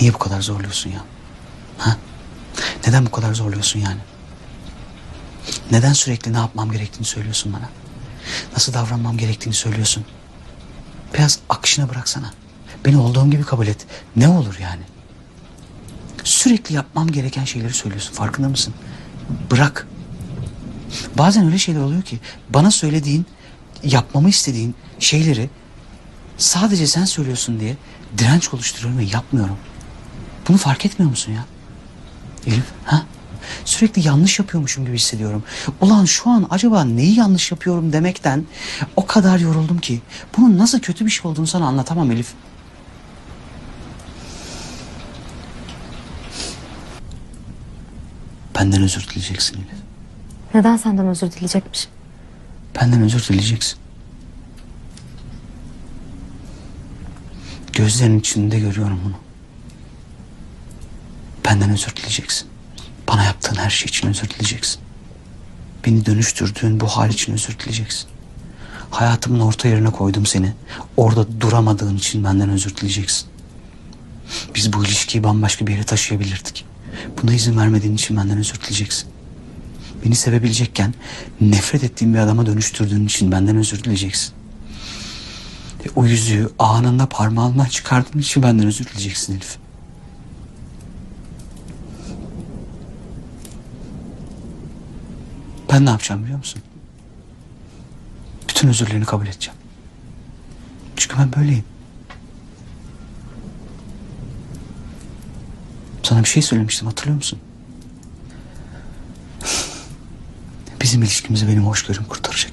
Niye bu kadar zorluyorsun ya? Ha? Neden bu kadar zorluyorsun yani? Neden sürekli ne yapmam gerektiğini söylüyorsun bana? Nasıl davranmam gerektiğini söylüyorsun? Biraz akışına bıraksana. Beni olduğum gibi kabul et. Ne olur yani? Sürekli yapmam gereken şeyleri söylüyorsun. Farkında mısın? Bırak. Bazen öyle şeyler oluyor ki bana söylediğin, yapmamı istediğin şeyleri sadece sen söylüyorsun diye direnç oluşturuyorum ve yapmıyorum. Bunu fark etmiyor musun ya? Elif, ha? Sürekli yanlış yapıyormuşum gibi hissediyorum. Ulan şu an acaba neyi yanlış yapıyorum demekten o kadar yoruldum ki. Bunun nasıl kötü bir şey olduğunu sana anlatamam Elif. Benden özür dileyeceksin Elif. Neden senden özür dileyecekmiş? Benden özür dileyeceksin. Gözlerinin içinde görüyorum bunu. Benden özür dileyeceksin. Bana yaptığın her şey için özür dileyeceksin. Beni dönüştürdüğün bu hal için özür dileyeceksin. Hayatımın orta yerine koydum seni. Orada duramadığın için benden özür dileyeceksin. Biz bu ilişkiyi bambaşka bir yere taşıyabilirdik. Buna izin vermediğin için benden özür dileyeceksin. Beni sevebilecekken nefret ettiğim bir adama dönüştürdüğün için benden özür dileyeceksin. Ve o yüzüğü anında parmağından çıkardığın için benden özür dileyeceksin Elif. Ben ne yapacağım biliyor musun? Bütün özürlerini kabul edeceğim. Çünkü ben böyleyim. Sana bir şey söylemiştim, hatırlıyor musun? Bizim ilişkimizi benim hoşgörüm kurtaracak.